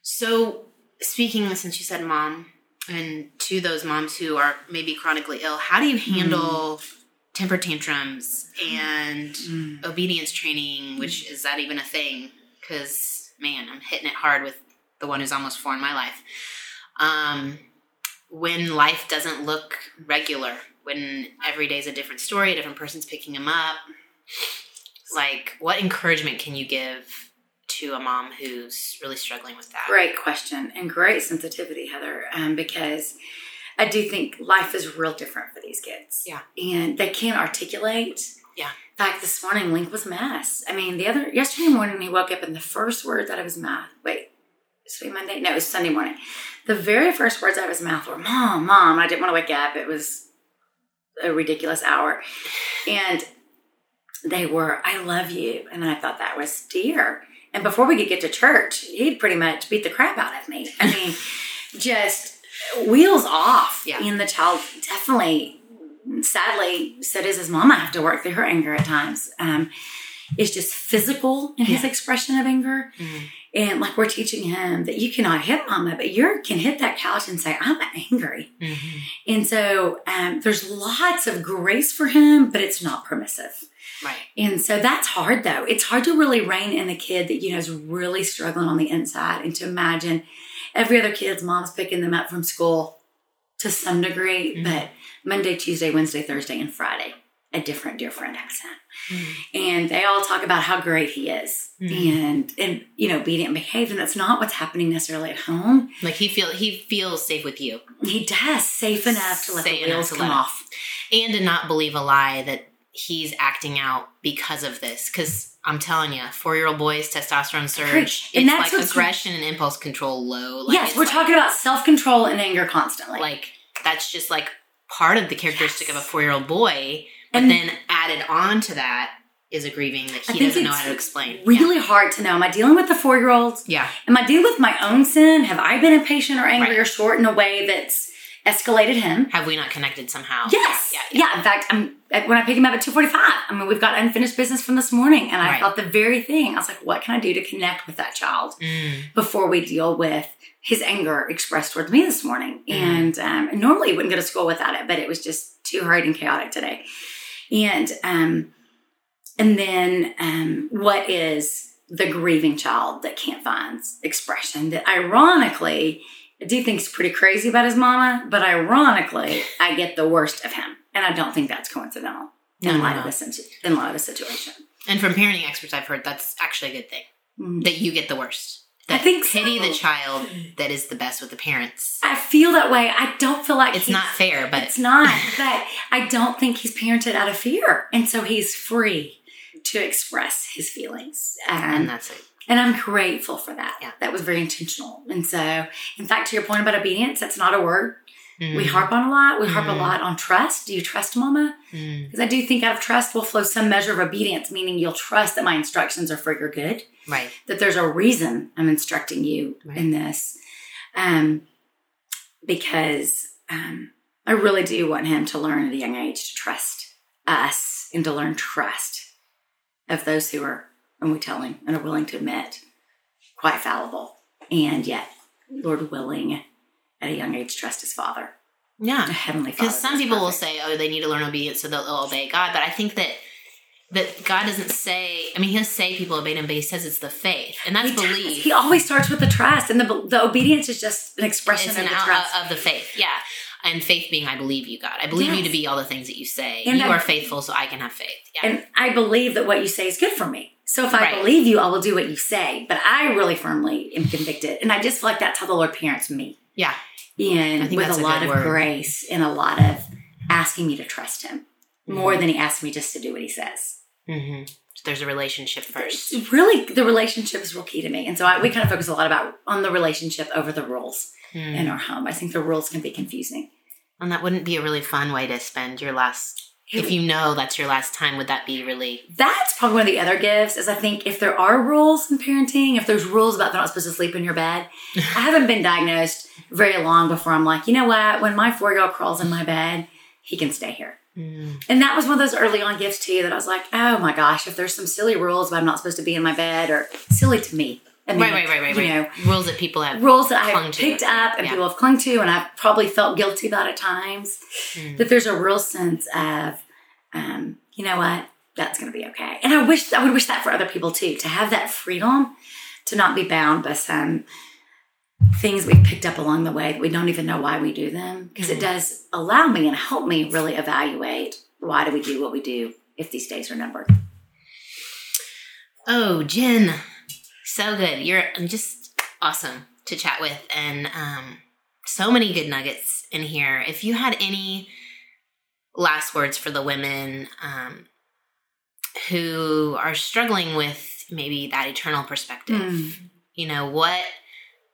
So speaking, since you said mom, and to those moms who are maybe chronically ill, how do you handle mm. temper tantrums and mm. obedience training, which mm. is that even a thing? Because, man, I'm hitting it hard with the one who's almost four in my life. Um, when life doesn't look regular, when every day's a different story, a different person's picking them up, like, what encouragement can you give to a mom who's really struggling with that? Great question and great sensitivity, Heather, um, because I do think life is real different for these kids. Yeah. And they can't articulate. Yeah. In fact, this morning, Link was mass. I mean, the other, yesterday morning, he woke up and the first words out of his mouth, wait, it's Monday? No, it was Sunday morning. The very first words out of his mouth were, Mom, Mom. I didn't want to wake up. It was a ridiculous hour. And they were, I love you. And I thought that was dear. And before we could get to church, he'd pretty much beat the crap out of me. I mean, just wheels off. Yeah. And the child definitely, sadly, so does his mom. I have to work through her anger at times. Um, it's just physical in yeah. his expression of anger. Mm-hmm. And like we're teaching him that you cannot hit mama, but you can hit that couch and say, I'm angry. Mm-hmm. And so um, there's lots of grace for him, but it's not permissive. Right. And so that's hard though. It's hard to really rein in a kid that, you know, is really struggling on the inside, and to imagine every other kid's mom's picking them up from school to some degree, mm-hmm. but Monday, Tuesday, Wednesday, Thursday, and Friday, a different dear friend accent. Mm-hmm. And they all talk about how great he is mm-hmm. and, and, you know, obedient and behave. And that's not what's happening necessarily at home. Like he feel he feels safe with you. He does. Safe enough to let safe the wheels come off. And to not believe a lie that he's acting out because of this. Because I'm telling you, four-year-old boys, testosterone surge. Preach. And it's that's like aggression and impulse control low. Like, yes, we're like, talking about self-control and anger constantly. Like that's just like part of the characteristic yes. of a four-year-old boy. But and then added on to that is a grieving that he doesn't know how to explain. Really yeah. hard to know. Am I dealing with the four-year-olds? Yeah. Am I dealing with my own sin? Have I been impatient or angry right. or short in a way that's escalated him? Have we not connected somehow? Yes. Yeah. yeah. yeah. In fact, I'm, when I pick him up at two forty-five, I mean, we've got unfinished business from this morning. And I right. thought the very thing. I was like, what can I do to connect with that child mm. before we deal with his anger expressed towards me this morning? Mm. And um, normally he wouldn't go to school without it, but it was just too hurried and chaotic today. And, um, and then, um, what is the grieving child that can't find expression that ironically, I do think is pretty crazy about his mama, but ironically, I get the worst of him. And I don't think that's coincidental in no, light no. of this, in light of the situation. And from parenting experts I've heard, that's actually a good thing mm. that you get the worst. That I think pity so. The child that is the best with the parents. I feel that way. I don't feel like it's he's, not fair, but it's not. But I don't think he's parented out of fear, and so he's free to express his feelings, um, and that's it. And I'm grateful for that. Yeah. That was very intentional. And so, in fact, to your point about obedience, that's not a word mm. we harp on a lot. We harp mm. a lot on trust. Do you trust mama? Because mm. I do think out of trust will flow some measure of obedience, meaning you'll trust that my instructions are for your good. Right. That there's a reason I'm instructing you right. in this. Um, because um, I really do want him to learn at a young age to trust us and to learn trust of those who are, and we tell him, and are willing to admit, quite fallible. And yet, Lord willing, at a young age, trust his father. Yeah. The Heavenly Father. Because some people will say, oh, they need to learn obedience so they'll obey God. But I think that That God doesn't say, I mean, he'll say people obeyed him, but he says it's the faith. And that's he belief. Does. He always starts with the trust. And the the obedience is just an expression it's of an the out, trust. Of the faith, yeah. And faith being, I believe you, God. I believe yes. you to be all the things that you say. And you I, are faithful, so I can have faith. Yeah. And I believe that what you say is good for me. So if I right. believe you, I will do what you say. But I really firmly am convicted. And I just feel like that's how the Lord parents me. Yeah. And with a, a lot of word. grace and a lot of asking me to trust him. More mm-hmm. than he asks me just to do what he says. Mm-hmm. So there's a relationship first. It's really, the relationship is real key to me. And so I, we kind of focus a lot about on the relationship over the rules mm. in our home. I think the rules can be confusing. And that wouldn't be a really fun way to spend your last If you know that's your last time, would that be really... That's probably one of the other gifts, is I think if there are rules in parenting, if there's rules about they're not supposed to sleep in your bed, I haven't been diagnosed very long before I'm like, you know what, when my four-year-old crawls in my bed, he can stay here. Mm. And that was one of those early on gifts too that I was like, oh my gosh, if there's some silly rules about I'm not supposed to be in my bed, or silly to me. I mean, right, right, right, right, you know, right. Rules that people have Rules that I have picked to. up and yeah. people have clung to, and I've probably felt guilty about at times. Mm. That there's a real sense of, um, you know what, that's going to be okay. And I wish, I would wish that for other people too, to have that freedom to not be bound by some things we've picked up along the way that we don't even know why we do them. Because mm. it does allow me and help me really evaluate, why do we do what we do if these days are numbered? Oh, Jen. So good. You're just awesome to chat with, and um, so many good nuggets in here. If you had any last words for the women um, who are struggling with maybe that eternal perspective, mm. you know, what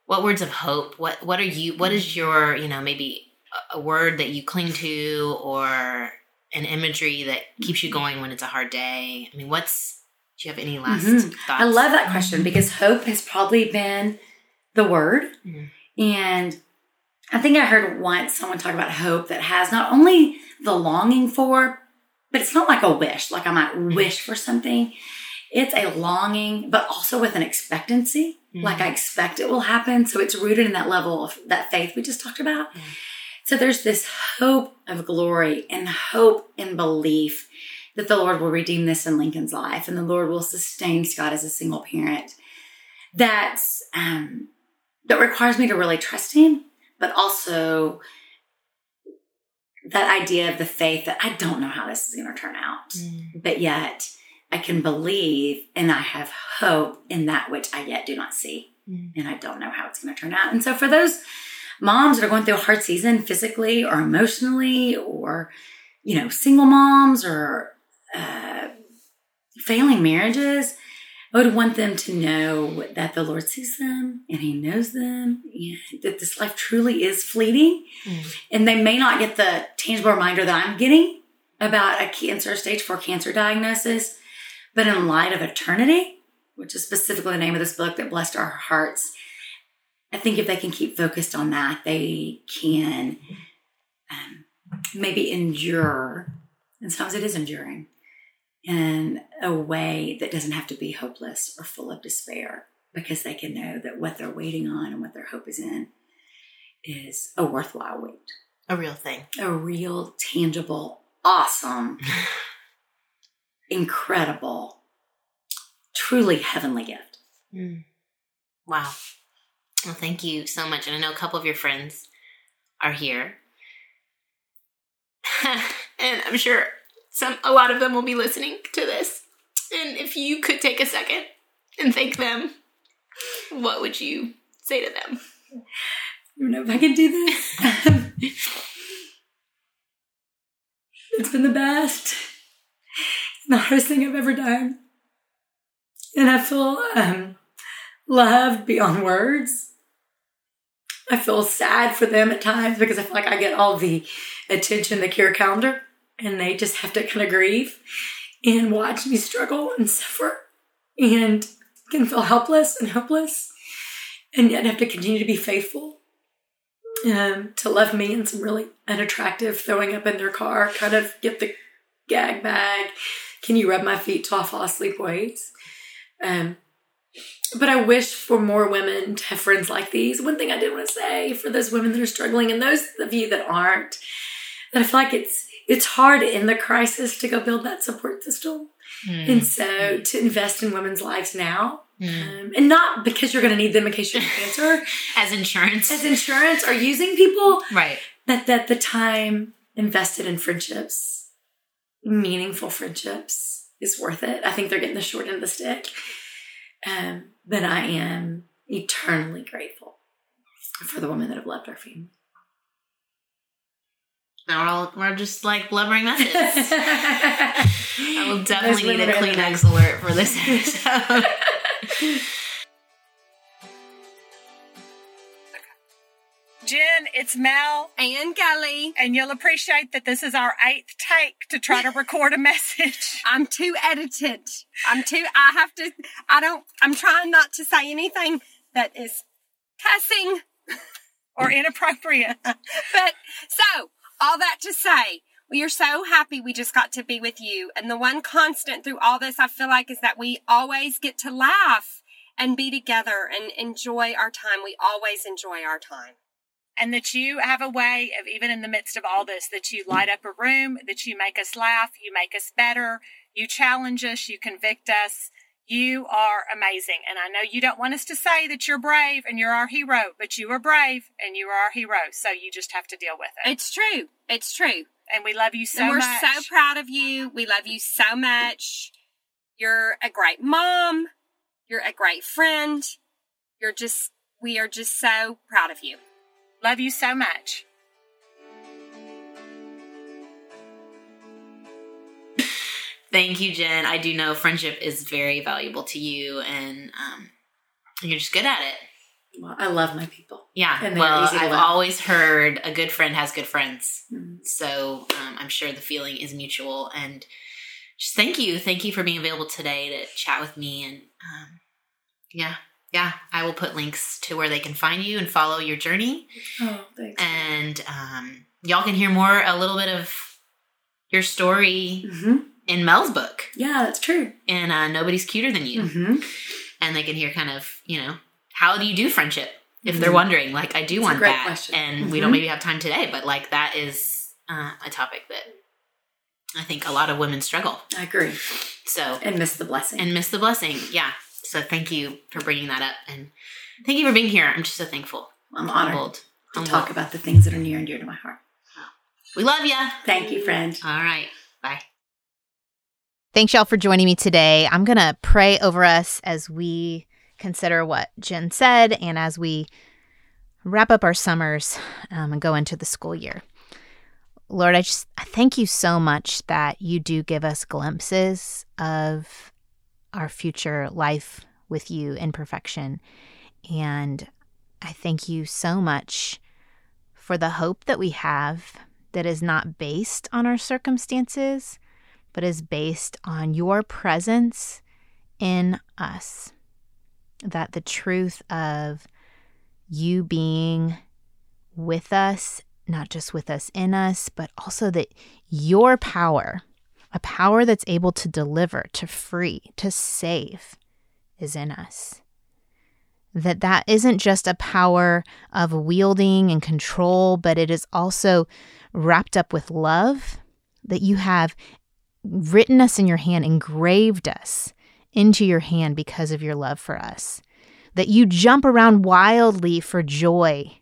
what words of hope? What what are you? What is your, you know, maybe a word that you cling to, or an imagery that keeps you going when it's a hard day? I mean, what's Do you have any last mm-hmm. thoughts? I love that question, because hope has probably been the word. Mm. And I think I heard once someone talk about hope that has not only the longing for, but it's not like a wish, like I might mm. wish for something. It's a longing, but also with an expectancy, mm. like I expect it will happen. So it's rooted in that level of that faith we just talked about. Mm. So there's this hope of glory and hope in belief that the Lord will redeem this in Lincoln's life, and the Lord will sustain Scott as a single parent. That's, um, that requires me to really trust him, but also that idea of the faith that I don't know how this is going to turn out, mm. but yet I can believe and I have hope in that which I yet do not see, mm. and I don't know how it's going to turn out. And so for those moms that are going through a hard season physically or emotionally, or, you know, single moms or Uh, failing marriages, I would want them to know that the Lord sees them and he knows them, and that this life truly is fleeting. Mm. And they may not get the tangible reminder that I'm getting about a cancer, stage four cancer diagnosis, but in light of eternity, which is specifically the name of this book that blessed our hearts, I think if they can keep focused on that, they can um, maybe endure, and sometimes it is enduring, in a way that doesn't have to be hopeless or full of despair, because they can know that what they're waiting on and what their hope is in is a worthwhile wait. A real thing. A real, tangible, awesome, incredible, truly heavenly gift. Mm. Wow. Well, thank you so much. And I know a couple of your friends are here. And I'm sure... Some, a lot of them will be listening to this. And if you could take a second and thank them, what would you say to them? I don't know if I can do this. It's been the best and the hardest thing I've ever done. And I feel um, loved beyond words. I feel sad for them at times, because I feel like I get all the attention, the care calendar, and they just have to kind of grieve and watch me struggle and suffer, and can feel helpless and hopeless, and yet have to continue to be faithful um, to love me in some really unattractive, throwing up in their car, kind of get the gag bag, can you rub my feet till I fall asleep ways. Um, but I wish for more women to have friends like these. One thing I did want to say for those women that are struggling, and those of you that aren't, that I feel like it's, It's hard in the crisis to go build that support system. Mm. And so to invest in women's lives now, mm. um, and not because you're going to need them in case you have cancer. As insurance. As insurance, or using people. Right. That, that the time invested in friendships, meaningful friendships, is worth it. I think they're getting the short end of the stick. Um, but I am eternally grateful for the women that have loved our family. We're, all, we're just like blubbering messes. I will definitely need a Kleenex alert for this episode. Jen, it's Mel. And Gully. And you'll appreciate that this is our eighth take to try to record a message. I'm too edited. I'm too, I have to, I don't, I'm trying not to say anything that is cussing or inappropriate. But so, all that to say, we are so happy we just got to be with you. And the one constant through all this, I feel like, is that we always get to laugh and be together and enjoy our time. We always enjoy our time. And that you have a way of, even in the midst of all this, that you light up a room, that you make us laugh, you make us better, you challenge us, you convict us. You are amazing. And I know you don't want us to say that you're brave and you're our hero, but you are brave and you are our hero. So you just have to deal with it. It's true. It's true. And we love you so much. And we're much. so proud of you. We love you so much. You're a great mom. You're a great friend. You're just, we are just so proud of you. Love you so much. Thank you, Jen. I do know friendship is very valuable to you, and um, you're just good at it. Well, I love my people. Yeah. And well, I've love. always heard a good friend has good friends. Mm-hmm. So um, I'm sure the feeling is mutual. And just thank you. Thank you for being available today to chat with me. And um, yeah. Yeah, I will put links to where they can find you and follow your journey. Oh, thanks. And um, y'all can hear more, a little bit of your story mm-hmm. in Mel's book. Yeah, that's true. And uh, Nobody's Cuter Than You. Mm-hmm. And they can hear kind of, you know, how do you do friendship? If mm-hmm. they're wondering, like, I do it's want a great that. Question. And mm-hmm. we don't maybe have time today, but like that is uh, a topic that I think a lot of women struggle. I agree. So And miss the blessing. And miss the blessing, yeah. So thank you for bringing that up, and thank you for being here. I'm just so thankful. I'm honored to talk about the things that are near and dear to my heart. We love you. Thank you, friend. All right. Bye. Thanks, y'all, for joining me today. I'm going to pray over us as we consider what Jen said and as we wrap up our summers um, and go into the school year. Lord, I just I thank you so much that you do give us glimpses of our future life with you in perfection. And I thank you so much for the hope that we have that is not based on our circumstances, but is based on your presence in us. That the truth of you being with us, not just with us in us, but also that your power, a power that's able to deliver, to free, to save is in us. That that isn't just a power of wielding and control, but it is also wrapped up with love, that you have written us in your hand, engraved us into your hand because of your love for us. That you jump around wildly for joy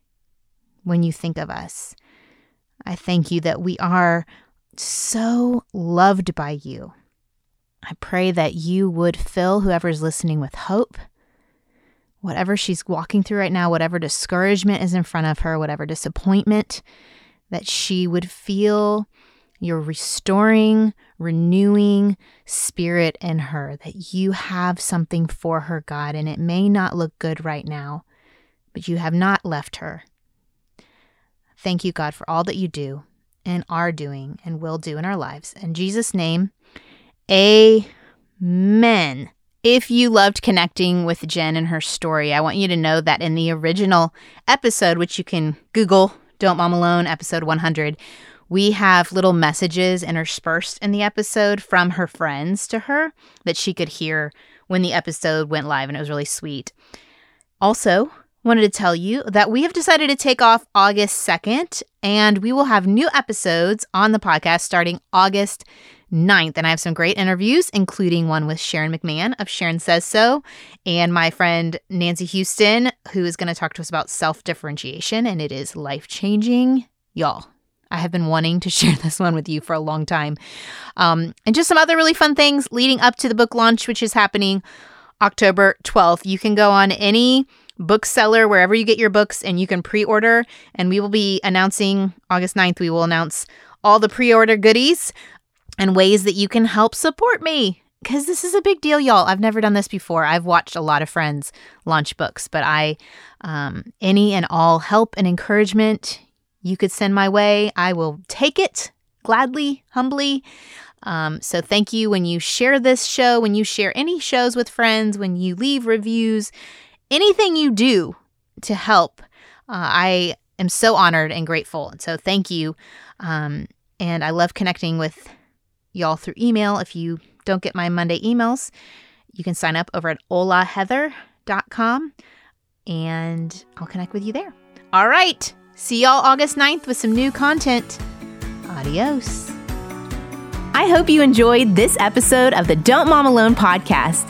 when you think of us. I thank you that we are so loved by you. I pray that you would fill whoever's listening with hope. Whatever she's walking through right now, whatever discouragement is in front of her, whatever disappointment, that she would feel your restoring, renewing spirit in her, that you have something for her, God, and it may not look good right now, but you have not left her. Thank you, God, for all that you do and are doing and will do in our lives. In Jesus' name, amen. If you loved connecting with Jen and her story, I want you to know that in the original episode, which you can Google, Don't Mom Alone, episode one hundred, we have little messages interspersed in the episode from her friends to her that she could hear when the episode went live, and it was really sweet. Also, wanted to tell you that we have decided to take off August second, and we will have new episodes on the podcast starting August ninth. And I have some great interviews, including one with Sharon McMahon of Sharon Says So, and my friend Nancy Houston, who is going to talk to us about self-differentiation, and it is life-changing. Y'all, I have been wanting to share this one with you for a long time. Um, and just some other really fun things leading up to the book launch, which is happening October twelfth. You can go on any bookseller, wherever you get your books, and you can pre-order. And we will be announcing August ninth. We will announce all the pre-order goodies and ways that you can help support me. because this is a big deal, y'all. I've never done this before. I've watched a lot of friends launch books, but I, um, any and all help and encouragement you could send my way, I will take it gladly, humbly. Um, so thank you when you share this show, when you share any shows with friends, when you leave reviews, anything you do to help. Uh, I am so honored and grateful. And so thank you. Um, and I love connecting with y'all through email. If you don't get my Monday emails, you can sign up over at ola heather dot com and I'll connect with you there. All right. See y'all August ninth with some new content. Adios. I hope you enjoyed this episode of the Don't Mom Alone podcast.